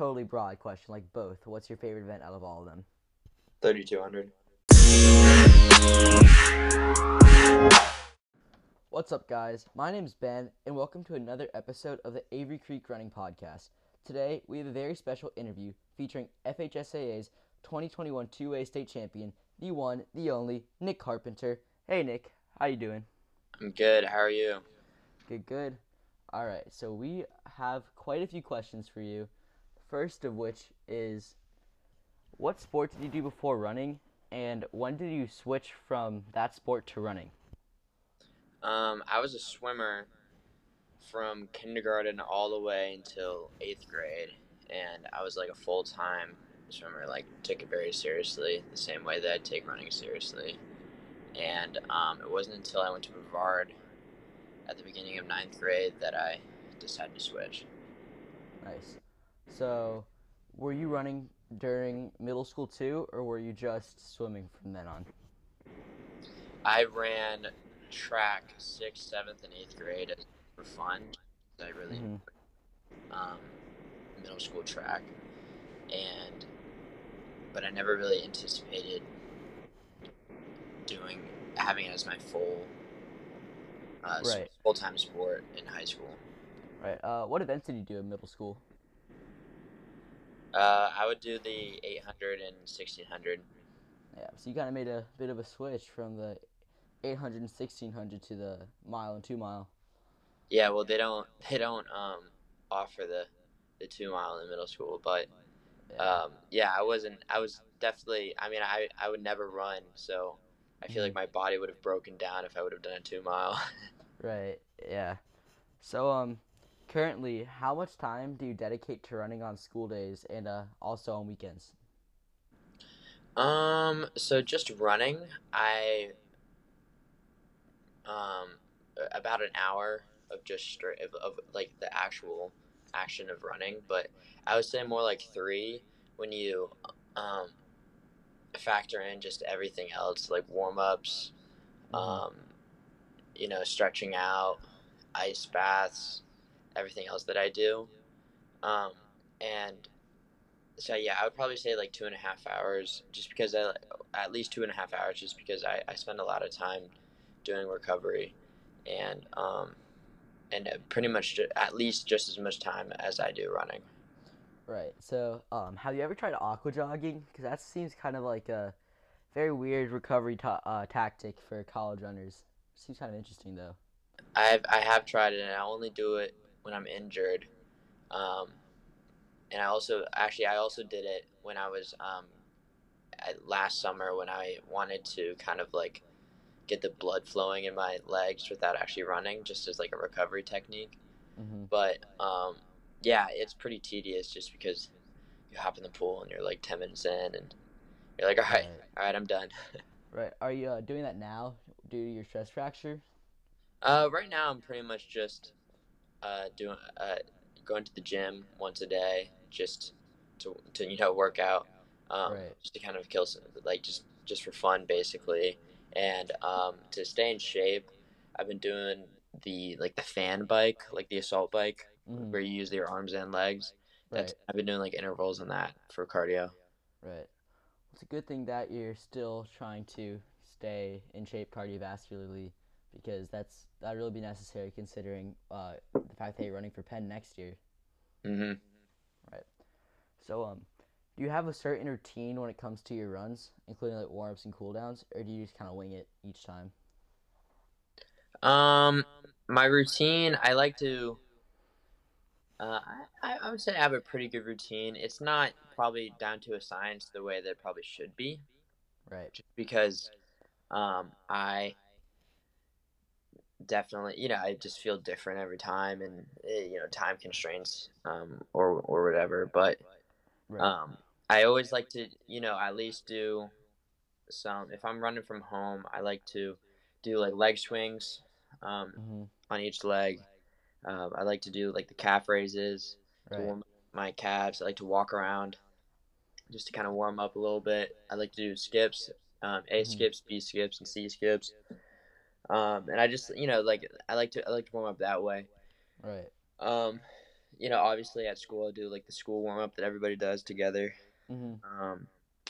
totally broad question, like both. What's your favorite event out of all of them? 3200. What's up, guys? My name's Ben, and welcome to another episode of the Avery Creek Running Podcast. Today, we have a very special interview featuring FHSAA's 2021 two-way state champion, the one, the only, Nick Carpenter. Hey, Nick. How you doing? I'm good. How are you? Good. All right, so we have quite a few questions for you. First of which is, what sport did you do before running, and when did you switch from that sport to running? I was a swimmer from kindergarten all the way until 8th grade, and I was like a full-time swimmer, like took it very seriously, the same way that I take running seriously. And it wasn't until I went to Brevard at the beginning of 9th grade that I decided to switch. Nice. So, were you running during middle school too, or were you just swimming from then on? I ran track 6th, 7th, and 8th grade for fun. I really enjoyed middle school track, but I never really anticipated having it as my full full-time sport in high school. Right. What events did you do in middle school? I would do the 800 and 1600. Yeah, so you kind of made a bit of a switch from the 800 and 1600 to the mile and 2 mile. Yeah, well, they don't offer the 2 mile in middle school, but I would never run, so I feel like my body would have broken down if I would have done a 2 mile. Right. Yeah. So currently, how much time do you dedicate to running on school days and also on weekends? So just running, I about an hour of just straight of like the actual action of running, but I would say more like 3 when you factor in just everything else, like warm-ups, stretching out, ice baths, everything else that I do. And so, yeah, I would probably say like 2.5 hours, I spend a lot of time doing recovery, and pretty much at least just as much time as I do running. Right. So, have you ever tried aqua jogging? Because that seems kind of like a very weird recovery tactic for college runners. Seems kind of interesting, though. I have tried it, and I only do it when I'm injured. And I also did it when I was last summer when I wanted to kind of like get the blood flowing in my legs without actually running, just as like a recovery technique. Mm-hmm. But yeah, it's pretty tedious just because you hop in the pool and you're like 10 minutes in and you're like, all right, I'm done. Right. Are you doing that now due to your stress fracture? Right now I'm pretty much just going to the gym once a day just to work out, just to kind of kill some, like just for fun basically. And to stay in shape, I've been doing the fan bike, like the assault bike, where you use your arms and legs. That's, I've been doing like intervals on that for cardio. Right. It's a good thing that you're still trying to stay in shape cardiovascularly, because that'd really be necessary considering the fact that you're running for Penn next year. Mm-hmm. Right. So, do you have a certain routine when it comes to your runs, including like warm-ups and cooldowns, or do you just kind of wing it each time? My routine, I like to... I would say I have a pretty good routine. It's not probably down to a science the way that it probably should be. Right. Just because I definitely, I just feel different every time and, time constraints or whatever. But I always like to, at least do some, if I'm running from home, I like to do like leg swings on each leg. I like to do like the calf raises to warm up my calves. I like to walk around just to kind of warm up a little bit. I like to do skips, A skips, B skips, and C skips. And I just, I like to warm up that way. Right. you know, obviously at school I do like the school warm up that everybody does together. Mm-hmm.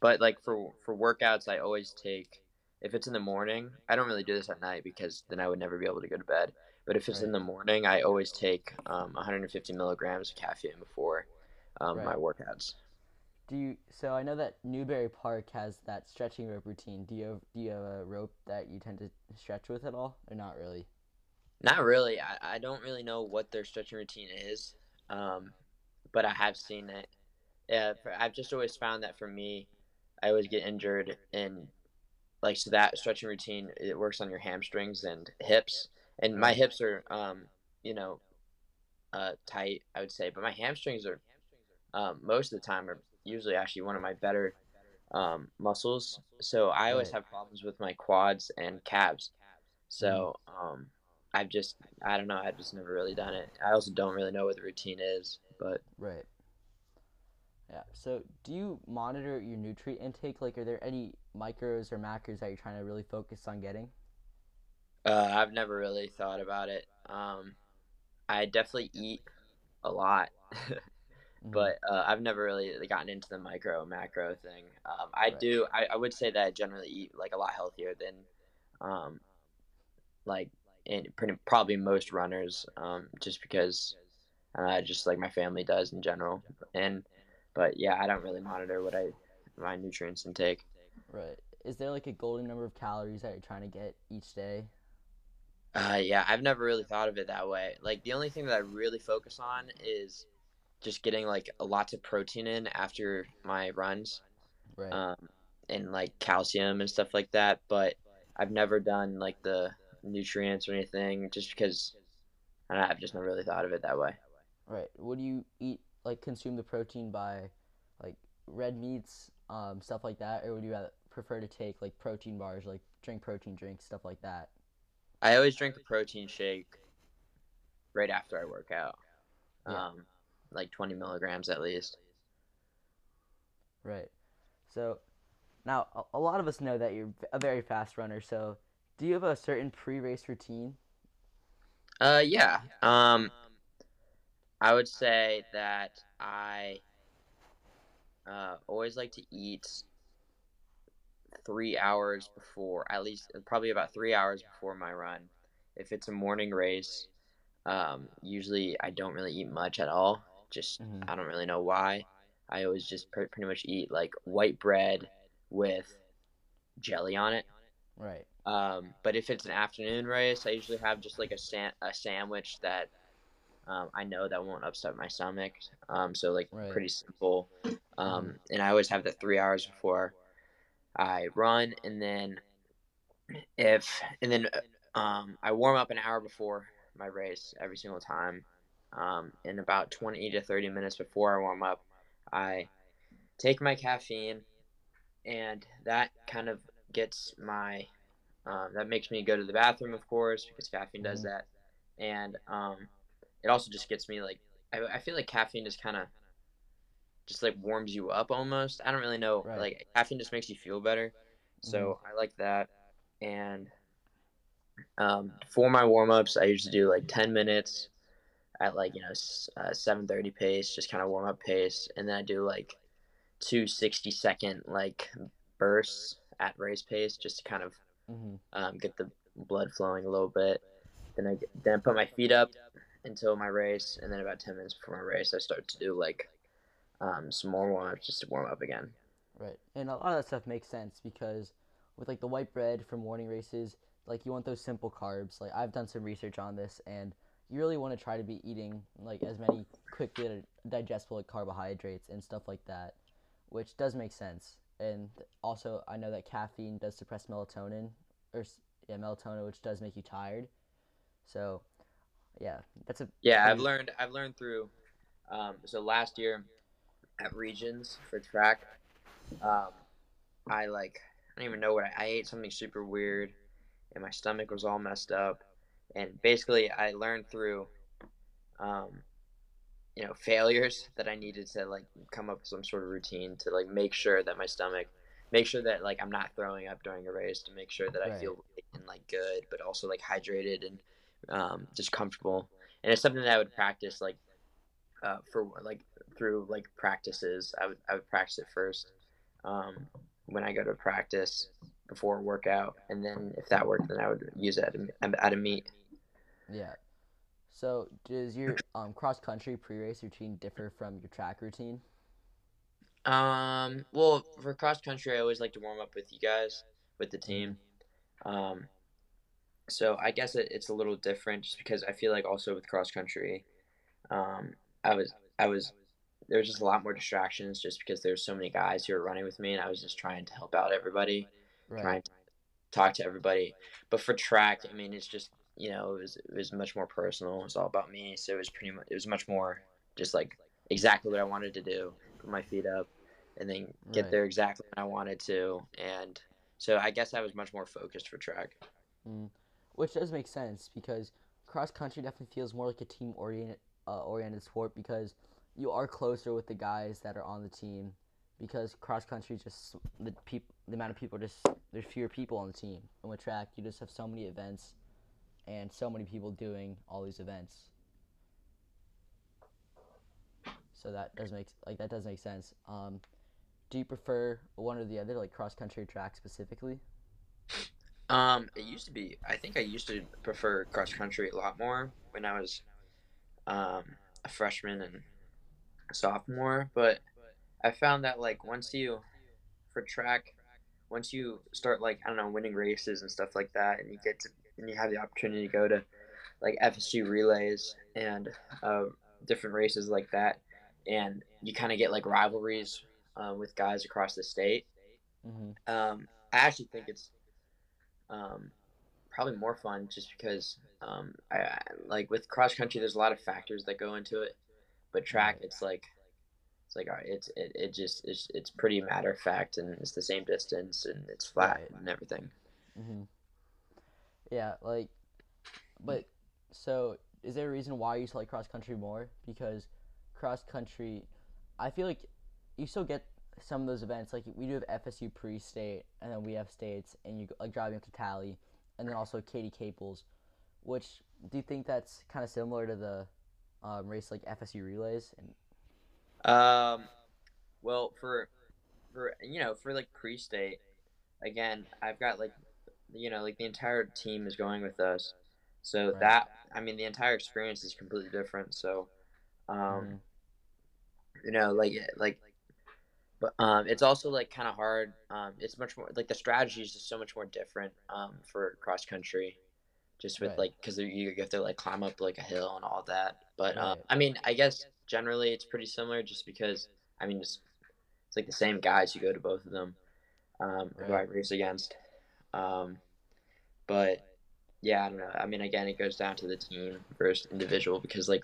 But like for workouts, I always take, if it's in the morning, I don't really do this at night because then I would never be able to go to bed. But if it's in the morning, I always take 150 milligrams of caffeine before my workouts. So I know that Newberry Park has that stretching rope routine. Do you have a rope that you tend to stretch with at all, or not really? Not really. I don't really know what their stretching routine is, but I have seen it. Yeah, I've just always found that for me, I always get injured, and like so that stretching routine, it works on your hamstrings and hips. And my hips are, tight, I would say. But my hamstrings are, most of the time, are usually actually one of my better muscles. So I always have problems with my quads and calves. So I don't know. I've just never really done it. I also don't really know what the routine is. But right. Yeah. So do you monitor your nutrient intake? Like, are there any micros or macros that you're trying to really focus on getting? I've never really thought about it. I definitely eat a lot, but I've never really gotten into the micro macro thing. I would say that I generally eat like a lot healthier than, probably most runners. Just because, just like my family does in general. But yeah, I don't really monitor what my nutrients intake. Right. Is there like a golden number of calories that you're trying to get each day? Yeah, I've never really thought of it that way. Like, the only thing that I really focus on is just getting, like, lots of protein in after my runs. Right. And, like, calcium and stuff like that. But I've never done, like, the nutrients or anything just because I've just never really thought of it that way. Right. What do you eat, like, consume the protein by, like, red meats, stuff like that? Or would you prefer to take, like, protein bars, like, drink protein drinks, stuff like that? I always drink a protein shake right after I work out, like 20 milligrams at least. Right. So now a lot of us know that you're a very fast runner. So do you have a certain pre-race routine? Yeah. I would say that I always like to eat 3 hours before, at least probably about 3 hours before my run. If it's a morning race, usually I don't really eat much at all. Just I don't really know why. I always just pretty much eat like white bread with jelly on it. Right. But if it's an afternoon race, I usually have just like a sandwich that I know that won't upset my stomach. So like pretty simple. And I always have that 3 hours before I run, and then I warm up an hour before my race every single time. And about 20 to 30 minutes before I warm up, I take my caffeine, and that kind of gets my that makes me go to the bathroom, of course, because caffeine does that. And it also just gets me like I feel like caffeine is kind of just like warms you up almost. I don't really know. Right. Like caffeine just makes you feel better. So I like that. And for my warm ups, I usually do like 10 minutes at 7:30 pace, just kind of warm up pace. And then I do like 2 60-second like bursts at race pace just to kind of get the blood flowing a little bit. Then I put my feet up until my race. And then about 10 minutes before my race, I start to do like some more warm-ups just to warm up again. Right. And a lot of that stuff makes sense because with like the white bread for morning races, like you want those simple carbs. Like I've done some research on this, and you really want to try to be eating like as many quickly digestible like carbohydrates and stuff like that, which does make sense. And also I know that caffeine does suppress melatonin, which does make you tired. So yeah, that's a I've learned through so last year at regions for track, I don't even know what I ate something super weird, and my stomach was all messed up. And basically I learned through failures that I needed to like come up with some sort of routine to like make sure that my stomach, make sure that like I'm not throwing up during a race, to make sure that I feel like good but also like hydrated and just comfortable. And it's something that I would practice like for like through like practices. I would practice it first when I go to practice before a workout, and then if that worked, then I would use it at a meet. Yeah. So does your cross country pre-race routine differ from your track routine? Well, for cross country, I always like to warm up with you guys, with the team. So I guess it's a little different, just because I feel like also with cross country, there was just a lot more distractions, just because there's so many guys who were running with me, and I was just trying to help out everybody, trying to talk to everybody. But for track, I mean, it's just, you know, it was much more personal. It was all about me, so it was much more just like exactly what I wanted to do. Put my feet up, and then get there exactly when I wanted to, and so I guess I was much more focused for track. Which does make sense, because cross country definitely feels more like a team oriented sport, because you are closer with the guys that are on the team, because cross country, just the amount of people, just there's fewer people on the team, and with track you just have so many events and so many people doing all these events. So that does make sense. Do you prefer one or the other, like cross country or track specifically? It used to be, I think I used to prefer cross country a lot more when I was a freshman and a sophomore, but I found that like once you start like, I don't know, winning races and stuff like that, and you have the opportunity to go to like FSU relays and different races like that, and you kind of get like rivalries with guys across the state. Mm-hmm. I actually think it's probably more fun, just because I like with cross country there's a lot of factors that go into it, but track it's like all right, it's pretty matter of fact, and it's the same distance and it's flat and everything. Mm-hmm. Yeah, like, but so is there a reason why you like cross country more? Because cross country, I feel like you still get some of those events. Like we do have FSU pre-state, and then we have states, and you like driving up to Tally, and then also Katie Caples. Which, do you think that's kind of similar to the race like FSU relays? And well, for like pre-state, again, I've got like, you know, like the entire team is going with us. So that, I mean, the entire experience is completely different. So, you know, like, but, it's also like kind of hard. It's much more like the strategy is just so much more different, for cross country, just with like, cause you have to like climb up like a hill and all that. But, I mean, I guess generally it's pretty similar, just because, I mean, it's like the same guys who go to both of them, who I race against. But yeah, I don't know. I mean, again, it goes down to the team versus individual, because like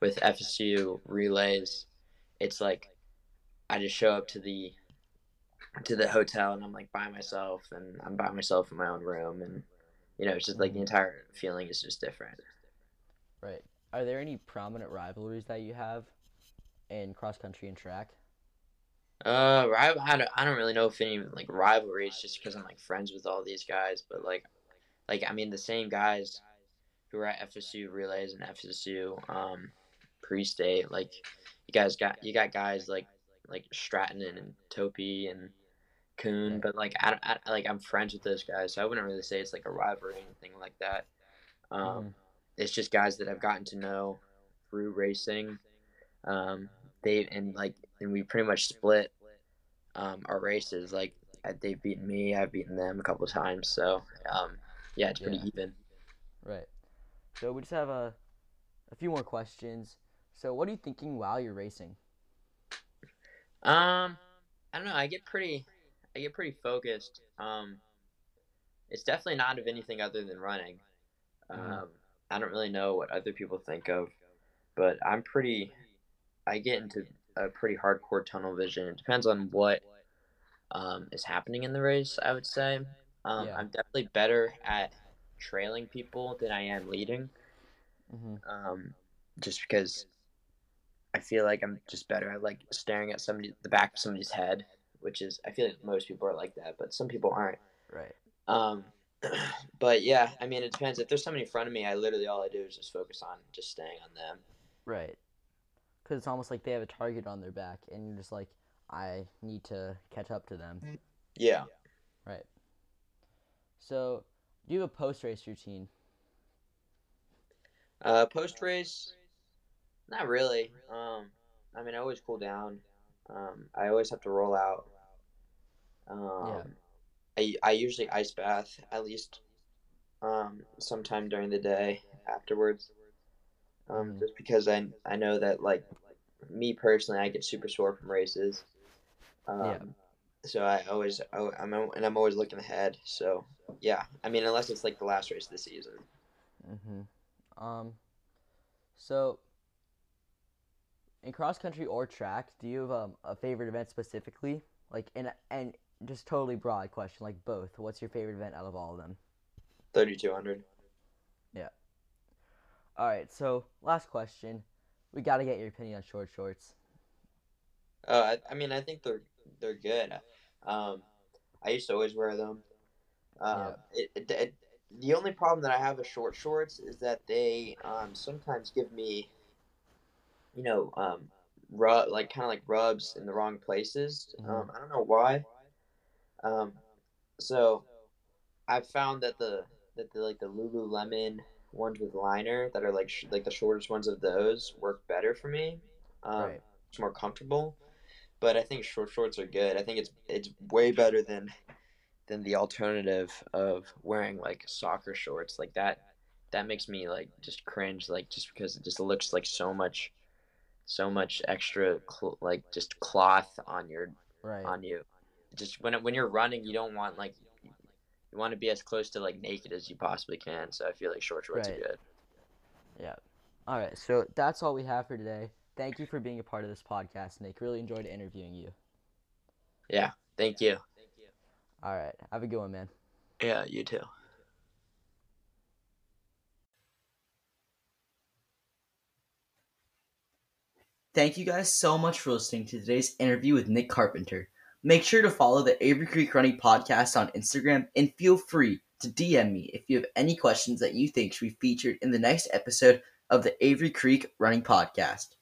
with FSU relays, it's like I just show up to the hotel and I'm like by myself, and I'm by myself in my own room, and you know, it's just like the entire feeling is just different. Right. Are there any prominent rivalries that you have in cross country and track? I don't really know if any like rivalries, just because I'm like friends with all these guys, but like I mean the same guys who are at FSU relays and FSU pre-state, like you got guys like Stratton and Topi and Coon, but like I like I'm friends with those guys, so I wouldn't really say it's like a rivalry or anything like that. It's just guys that I've gotten to know through racing. And we pretty much split our races. Like they've beaten me, I've beaten them a couple of times. So yeah, it's pretty even. Right. So we just have a few more questions. So what are you thinking while you're racing? I don't know. I get pretty focused. It's definitely not of anything other than running. I don't really know what other people think of, but I get into a pretty hardcore tunnel vision. It depends on what is happening in the race, I would say. I'm definitely better at trailing people than I am leading. Mm-hmm. Just because I feel like I'm just better at like staring at the back of somebody's head, which is, I feel like most people are like that, but some people aren't. Right. But yeah, I mean, it depends. If there's somebody in front of me, all I do is just focus on just staying on them. Right. because it's almost like they have a target on their back, and you're just like, I need to catch up to them. Yeah. Right. So, do you have a post-race routine? Post-race, not really. I mean, I always cool down. I always have to roll out. I usually ice bath at least sometime during the day afterwards. Just because I know that, like, me personally, I get super sore from races. So I'm always looking ahead. So yeah, I mean, unless it's like the last race of the season. Mm-hmm. So in cross country or track, do you have a favorite event specifically? Like, and just totally broad question, like both. What's your favorite event out of all of them? 3200. Yeah. All right. So last question, we gotta get your opinion on short shorts. I mean, I think they're good. I used to always wear them. The only problem that I have with short shorts is that they sometimes give me, rubs in the wrong places. Mm-hmm. I don't know why. So I've found that the Lululemon ones with liner that are like the shortest ones of those work better for me. Right. It's more comfortable. But I think short shorts are good. I think it's way better than the alternative of wearing like soccer shorts. Like that makes me like just cringe. Like just because it just looks like so much extra just cloth on your on you. Just when you're running, you don't want like you want to be as close to like naked as you possibly can. So I feel like short shorts are good. Yeah. All right. So that's all we have for today. Thank you for being a part of this podcast, Nick. Really enjoyed interviewing you. Yeah, thank you. All right, have a good one, man. Yeah, you too. Thank you guys so much for listening to today's interview with Nick Carpenter. Make sure to follow the Avery Creek Running Podcast on Instagram, and feel free to DM me if you have any questions that you think should be featured in the next episode of the Avery Creek Running Podcast.